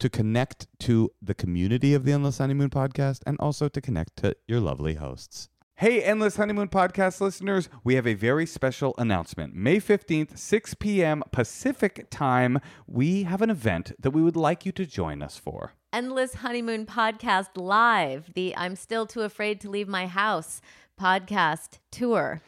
to connect to the community of the Endless Honeymoon podcast and also to connect to your lovely hosts. Hey, Endless Honeymoon podcast listeners, we have a very special announcement. May 15th, 6 p.m. Pacific time, we have an event that we would like you to join us for. Endless Honeymoon podcast live, the I'm Still Too Afraid to Leave My House podcast tour.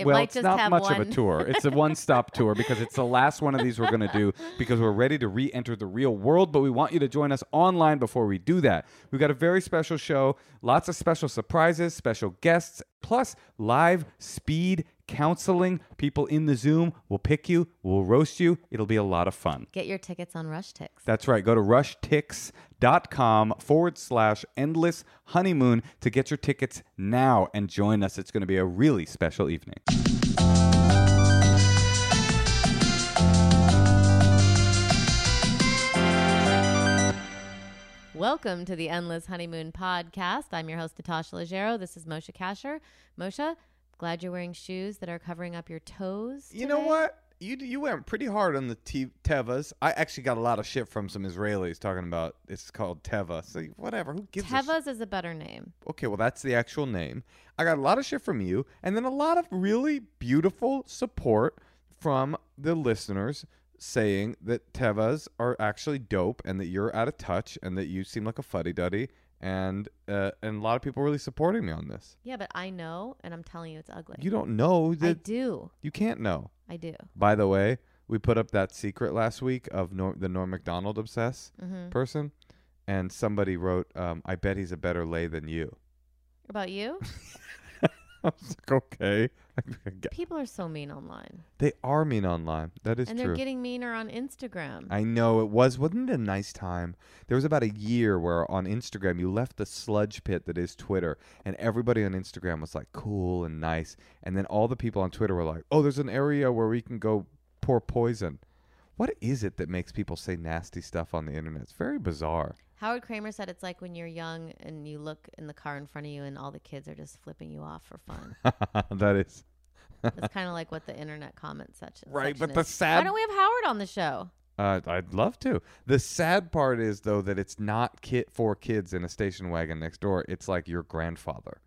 It's not much of a tour. It's a one-stop tour because it's the last one of these we're going to do because we're ready to re-enter the real world, but we want you to join us online before we do that. We've got a very special show, lots of special surprises, special guests, plus live speed counseling. People in the Zoom will pick you, will roast you. It'll be a lot of fun. Get your tickets on RushTix. That's right. Go to RushTix.com/endless honeymoon to get your tickets now and join us. It's going to be a really special evening. Welcome to the Endless Honeymoon podcast. I'm your host, Natasha Leggero. This is Moshe Kasher. Moshe, glad you're wearing shoes that are covering up your toes today. You know what? You went pretty hard on the Tevas. I actually got a lot of shit from some Israelis talking about it's called Teva. So whatever. Who gives a shit? Tevas is a better name. Okay, well, that's the actual name. I got a lot of shit from you, and then a lot of really beautiful support from the listeners saying that Tevas are actually dope and that you're out of touch and that you seem like a fuddy-duddy. And a lot of people really supporting me on this. Yeah, but I know, and I'm telling you it's ugly. You don't know. I do. You can't know. I do. By the way, we put up that secret last week of the Norm Macdonald obsess person, and somebody wrote, I bet he's a better lay than you. About you? I was like, okay. People are so mean online. They are mean online. That is true. And they're getting meaner on Instagram. I know. Wasn't it a nice time? There was about a year where on Instagram you left the sludge pit that is Twitter, and everybody on Instagram was like cool and nice, and then all the people on Twitter were like, oh, there's an area where we can go pour poison. What is it that makes people say nasty stuff on the internet? It's very bizarre. Howard Kramer said it's like when you're young and you look in the car in front of you and all the kids are just flipping you off for fun. That is. It's kind of like what the internet comment section right, but the sad... Why don't we have Howard on the show? I'd love to. The sad part is, though, that it's not for kids in a station wagon next door. It's like your grandfather.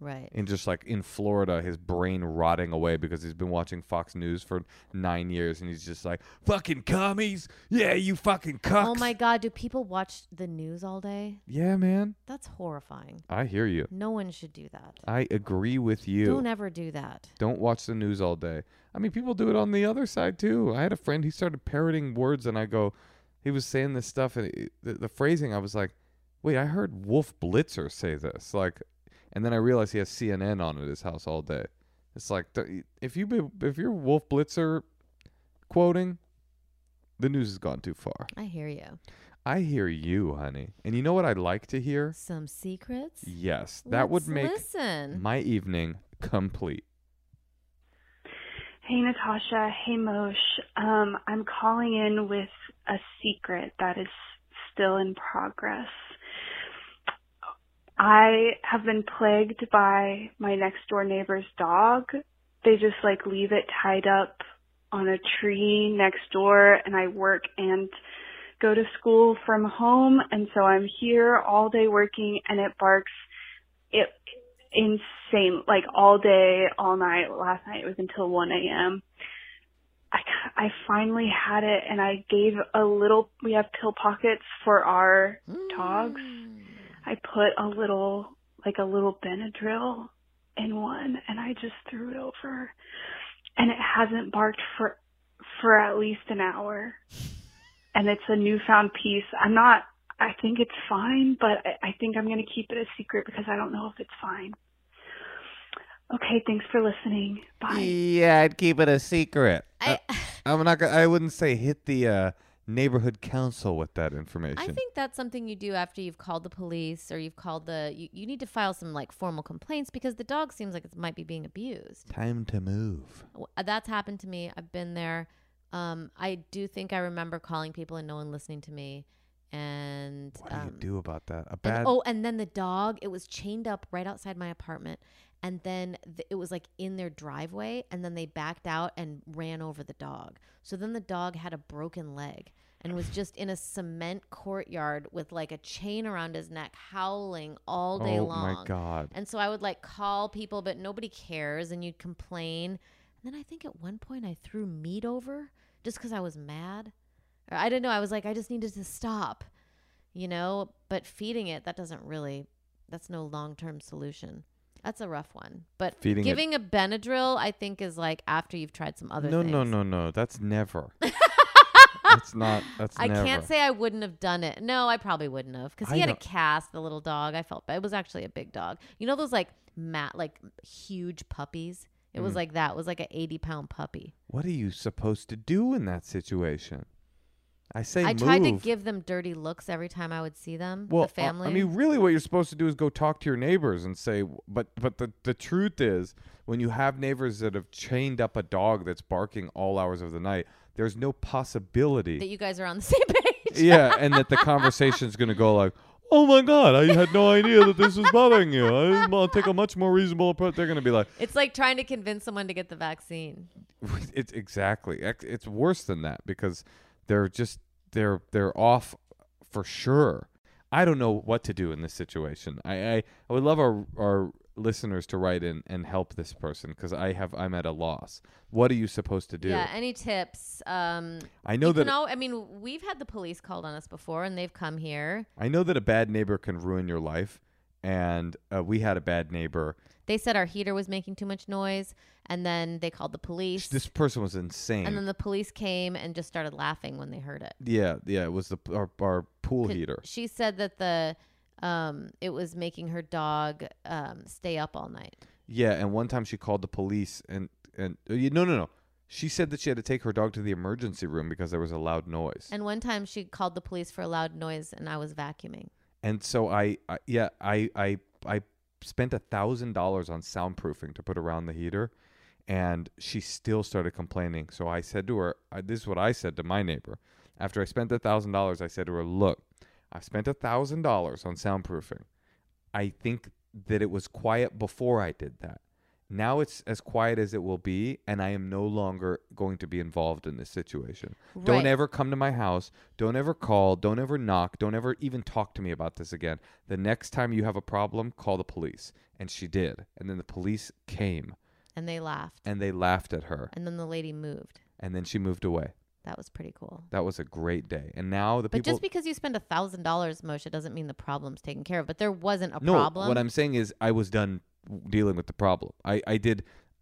Right. And just like in Florida, his brain rotting away because he's been watching Fox News for 9 years. And he's just like, fucking commies. Yeah, you fucking cucks. Oh, my God. Do people watch the news all day? Yeah, man. That's horrifying. I hear you. No one should do that. I agree with you. Don't ever do that. Don't watch the news all day. I mean, people do it on the other side, too. I had a friend. He started parroting words. And I go, he was saying this stuff. And the phrasing, I was like, wait, I heard Wolf Blitzer say this. Like. And then I realized he has CNN on at his house all day. It's like, if you're Wolf Blitzer quoting, the news has gone too far. I hear you. I hear you, honey. And you know what I'd like to hear? Some secrets? Yes. That would make my evening complete. Hey, Natasha. Hey, Moshe. I'm calling in with a secret that is still in progress. I have been plagued by my next-door neighbor's dog. They just, like, leave it tied up on a tree next door, and I work and go to school from home, and so I'm here all day working, and it barks insane, like, all day, all night. Last night it was until 1 a.m. I finally had it, and I gave a little, we have pill pockets for our dogs. I put a little Benadryl in one, and I just threw it over, and it hasn't barked for at least an hour. And it's a newfound peace. I think it's fine, but I think I'm going to keep it a secret because I don't know if it's fine. Okay, thanks for listening. Bye. Yeah, I'd keep it a secret. I wouldn't say hit the neighborhood council with that information. I think that's something you do after you've called the police or you've called you need to file some like formal complaints because the dog seems like it might be being abused. Time to move. That's happened to me. I've been there. I do think I remember calling people and no one listening to me. And what do you do about that? And then the dog, it was chained up right outside my apartment. And then it was like in their driveway. And then they backed out and ran over the dog. So then the dog had a broken leg and was just in a cement courtyard with like a chain around his neck, howling all day long. Oh my God. And so I would like call people, but nobody cares. And you'd complain. And then I think at one point I threw meat over. Just because I was mad. Or I didn't know. I was like, I just needed to stop, you know? But feeding it, that's no long-term solution. That's a rough one. But giving a Benadryl, I think, is like after you've tried some other things. No. That's never. That's never. I can't say I wouldn't have done it. No, I probably wouldn't have. Because he had a cast, the little dog. I felt bad. It was actually a big dog. You know those like huge puppies? It was like that. It was like an 80-pound puppy. What are you supposed to do in that situation? I tried to give them dirty looks every time I would see them, the family. I mean, really what you're supposed to do is go talk to your neighbors and say, but the truth is, when you have neighbors that have chained up a dog that's barking all hours of the night, there's no possibility that you guys are on the same page. Yeah, and that the conversation's going to go like, oh my God, I had no idea that this was bothering you. I'll take a much more reasonable approach. They're going to be like... It's like trying to convince someone to get the vaccine. Exactly. It's worse than that because they're off for sure. I don't know what to do in this situation. I would love our listeners to write in and help this person because I'm at a loss. What are you supposed to do? Yeah, any tips? I know that... I mean, we've had the police called on us before and they've come here. I know that a bad neighbor can ruin your life and we had a bad neighbor. They said our heater was making too much noise and then they called the police. This person was insane. And then the police came and just started laughing when they heard it. Yeah, it was our pool heater. She said that it was making her dog stay up all night. Yeah, and one time she called the police and she said that she had to take her dog to the emergency room because there was a loud noise. And one time she called the police for a loud noise and I was vacuuming. And so I spent $1,000 on soundproofing to put around the heater and she still started complaining. So I said to her, this is what I said to my neighbor. After I spent $1,000, I said to her, look, I've spent $1,000 on soundproofing. I think that it was quiet before I did that. Now it's as quiet as it will be, and I am no longer going to be involved in this situation. Right. Don't ever come to my house. Don't ever call. Don't ever knock. Don't ever even talk to me about this again. The next time you have a problem, call the police. And she did. And then the police came. And they laughed. And they laughed at her. And then the lady moved. And then she moved away. That was pretty cool. That was a great day. And now But just because you spend $1,000, Moshe, doesn't mean the problem's taken care of. But there wasn't a problem. No, what I'm saying is I was done dealing with the problem. I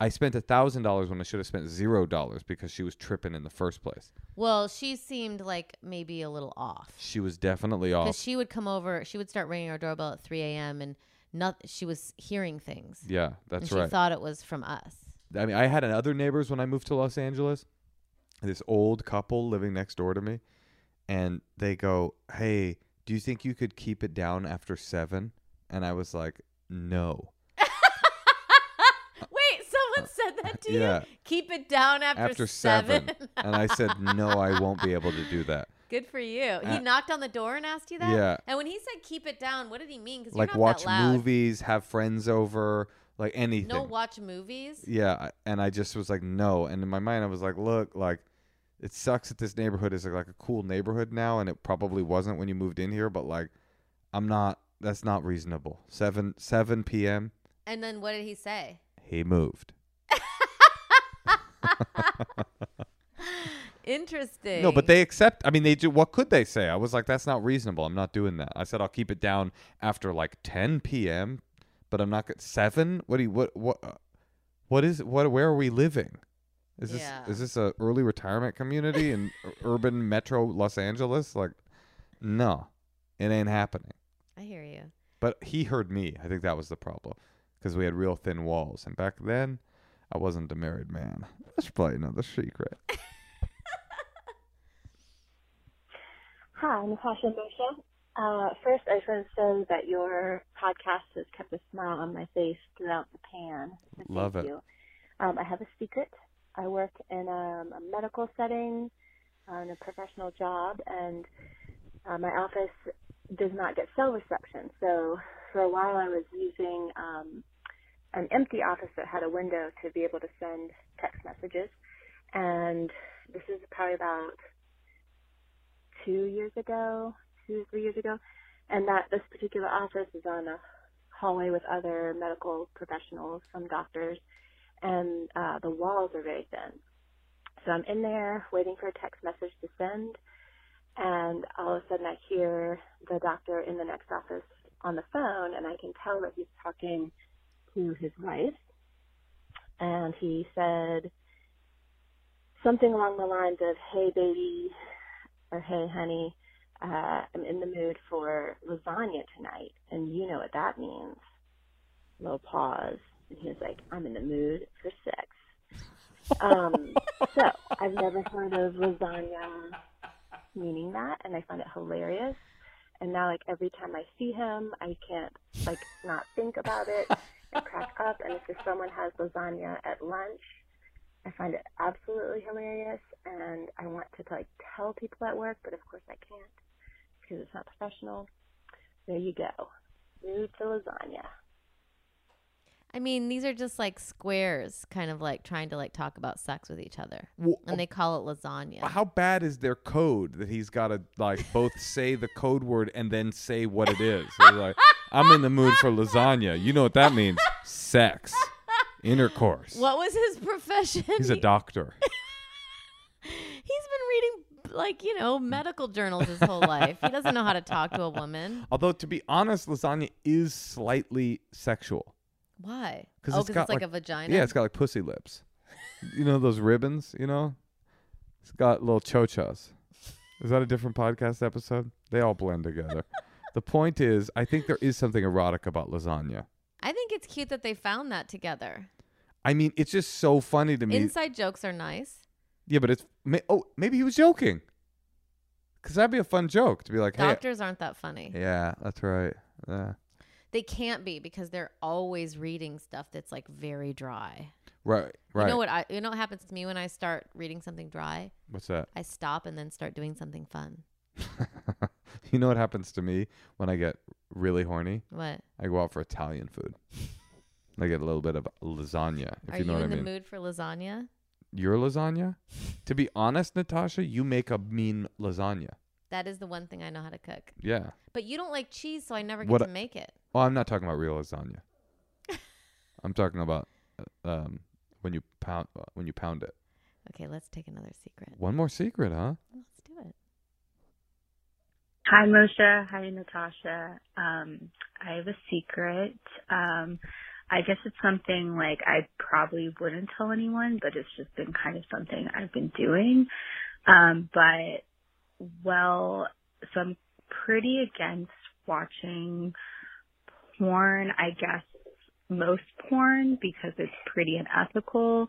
spent $1,000 when I should have spent $0 because she was tripping in the first place. Well, she seemed like maybe a little off. She was definitely off. Because she would come over. She would start ringing our doorbell at 3 a.m. and she was hearing things. Yeah, that's right. She thought it was from us. I mean, I had other neighbors when I moved to Los Angeles, this old couple living next door to me, and they go, hey, do you think you could keep it down after 7? And I was like, no. Wait, someone said that to you? Keep it down after 7? And I said, no, I won't be able to do that. Good for you. He knocked on the door and asked you that? Yeah. And when he said keep it down, what did he mean? Because you're not that loud. Watch movies, have friends over, like anything. No, watch movies? Yeah. And I just was like, no. And in my mind, I was like, look, like, it sucks that this neighborhood is like a cool neighborhood now, and it probably wasn't when you moved in here, but like, I'm not, that's not reasonable. 7 p.m. And then what did he say? He moved. Interesting. No, but they accept. I mean, they do. What could they say? I was like, that's not reasonable. I'm not doing that. I said, I'll keep it down after like 10 p.m., but I'm not at 7. What do you, what is, what, where are we living? Is this is this a early retirement community in urban metro Los Angeles? Like, no, it ain't happening. I hear you. But he heard me. I think that was the problem, because we had real thin walls, and back then, I wasn't a married man. That's probably another secret. Hi, Natasha and Moshe. First, I just want to say that your podcast has kept a smile on my face throughout the pan. So love it. I have a secret. I work in a medical setting, in a professional job, and my office does not get cell reception. So for a while I was using an empty office that had a window to be able to send text messages. And this is probably about 2 or 3 years ago. And that this particular office is on a hallway with other medical professionals, some doctors, and the walls are very thin. So I'm in there waiting for a text message to send, and all of a sudden I hear the doctor in the next office on the phone, and I can tell that he's talking to his wife. And he said something along the lines of, hey, baby, or hey, honey, I'm in the mood for lasagna tonight, and you know what that means. A little pause. And he was like, I'm in the mood for sex. So I've never heard of lasagna meaning that, and I find it hilarious. And now, like, every time I see him, I can't, like, not think about it and crack up. And if someone has lasagna at lunch, I find it absolutely hilarious. And I want to, like, tell people at work, but of course I can't because it's not professional. There you go. Mood to lasagna. I mean, these are just like squares kind of like trying to like talk about sex with each other. Well, and they call it lasagna. How bad is their code that he's got to like both say the code word and then say what it is? So like, I'm in the mood for lasagna. You know what that means. Sex. Intercourse. What was his profession? He's a doctor. He's been reading, like, you know, medical journals his whole life. He doesn't know how to talk to a woman. Although, to be honest, lasagna is slightly sexual. Why? Because it's like a vagina? Yeah, it's got like pussy lips. You know those ribbons, you know? It's got little cho-chos. Is that a different podcast episode? They all blend together. The point is, I think there is something erotic about lasagna. I think it's cute that they found that together. I mean, it's just so funny to me. Inside jokes are nice. Yeah, but it's... Oh, maybe he was joking. Because that'd be a fun joke to be like, doctors aren't that funny. Yeah, that's right. Yeah. They can't be because they're always reading stuff that's like very dry. Right, right. You know what happens to me when I start reading something dry? What's that? I stop and then start doing something fun. You know what happens to me when I get really horny? What? I go out for Italian food. I get a little bit of lasagna, if you know what I mean. Are you in the mood for lasagna? Your lasagna? To be honest, Natasha, you make a mean lasagna. That is the one thing I know how to cook. Yeah. But you don't like cheese, so I never get to make it. Well, I'm not talking about real lasagna. I'm talking about when you pound it. Okay, let's take another secret. One more secret, huh? Let's do it. Hi, Moshe. Hi, Natasha. I have a secret. I guess it's something like I probably wouldn't tell anyone, but it's just been kind of something I've been doing. So I'm pretty against watching porn, I guess, most porn because it's pretty unethical.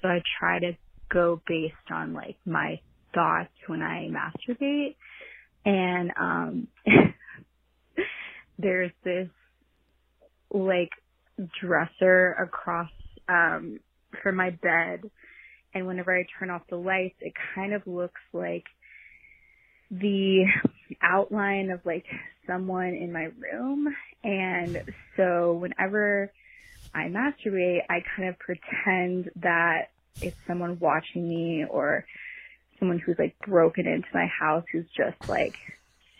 So I try to go based on like my thoughts when I masturbate. And there's this like dresser across from my bed, and whenever I turn off the lights, it kind of looks like the outline of like someone in my room. And so whenever I masturbate, I kind of pretend that it's someone watching me or someone who's like broken into my house who's just like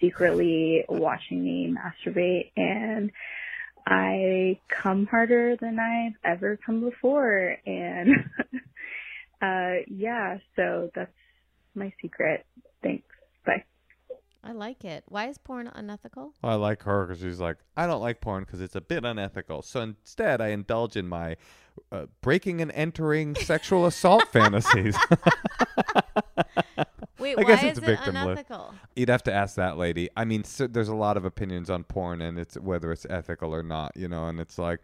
secretly watching me masturbate. And I come harder than I've ever come before. And yeah, so that's my secret. Thanks. Bye. I like it. Why is porn unethical? Well, I like her because she's like, I don't like porn because it's a bit unethical. So instead, I indulge in my breaking and entering sexual assault fantasies. Wait, why is it unethical? You'd have to ask that lady. I mean, so there's a lot of opinions on porn and it's whether it's ethical or not, you know, and it's like,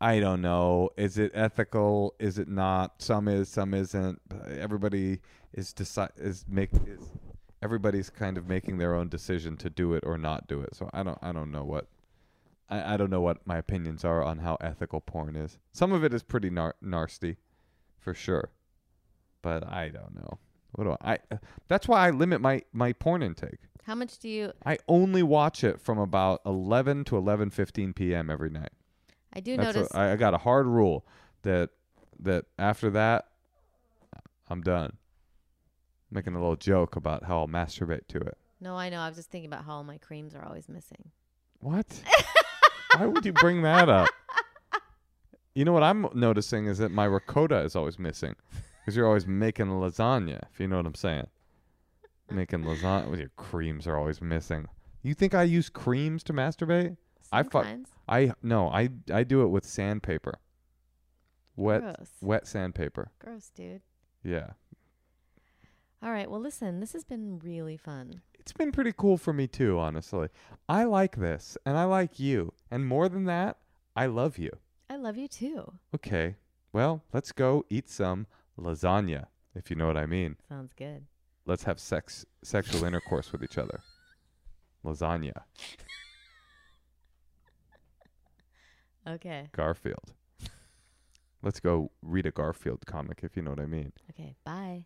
I don't know. Is it ethical? Is it not? Some is, some isn't. Everybody is everybody's kind of making their own decision to do it or not do it. So I don't know what my opinions are on how ethical porn is. Some of it is pretty nasty, for sure. But I don't know. What do I that's why I limit my porn intake. How much do you? I only watch it from about 11 to 11:15 p.m. every night. I do notice. I got a hard rule that after that, I'm done. Making a little joke about how I'll masturbate to it. No, I know. I was just thinking about how all my creams are always missing. What? Why would you bring that up? You know what I'm noticing is that my ricotta is always missing. Because you're always making lasagna, if you know what I'm saying. Making lasagna with your creams are always missing. You think I use creams to masturbate? Sometimes. No, I do it with sandpaper. Wet sandpaper. Gross, dude. Yeah. All right. Well, listen, this has been really fun. It's been pretty cool for me, too, honestly. I like this, and I like you. And more than that, I love you. I love you, too. Okay. Well, let's go eat some lasagna, if you know what I mean. Sounds good. Let's have sexual intercourse with each other. Lasagna. Okay. Garfield. Let's go read a Garfield comic, if you know what I mean. Okay. Bye.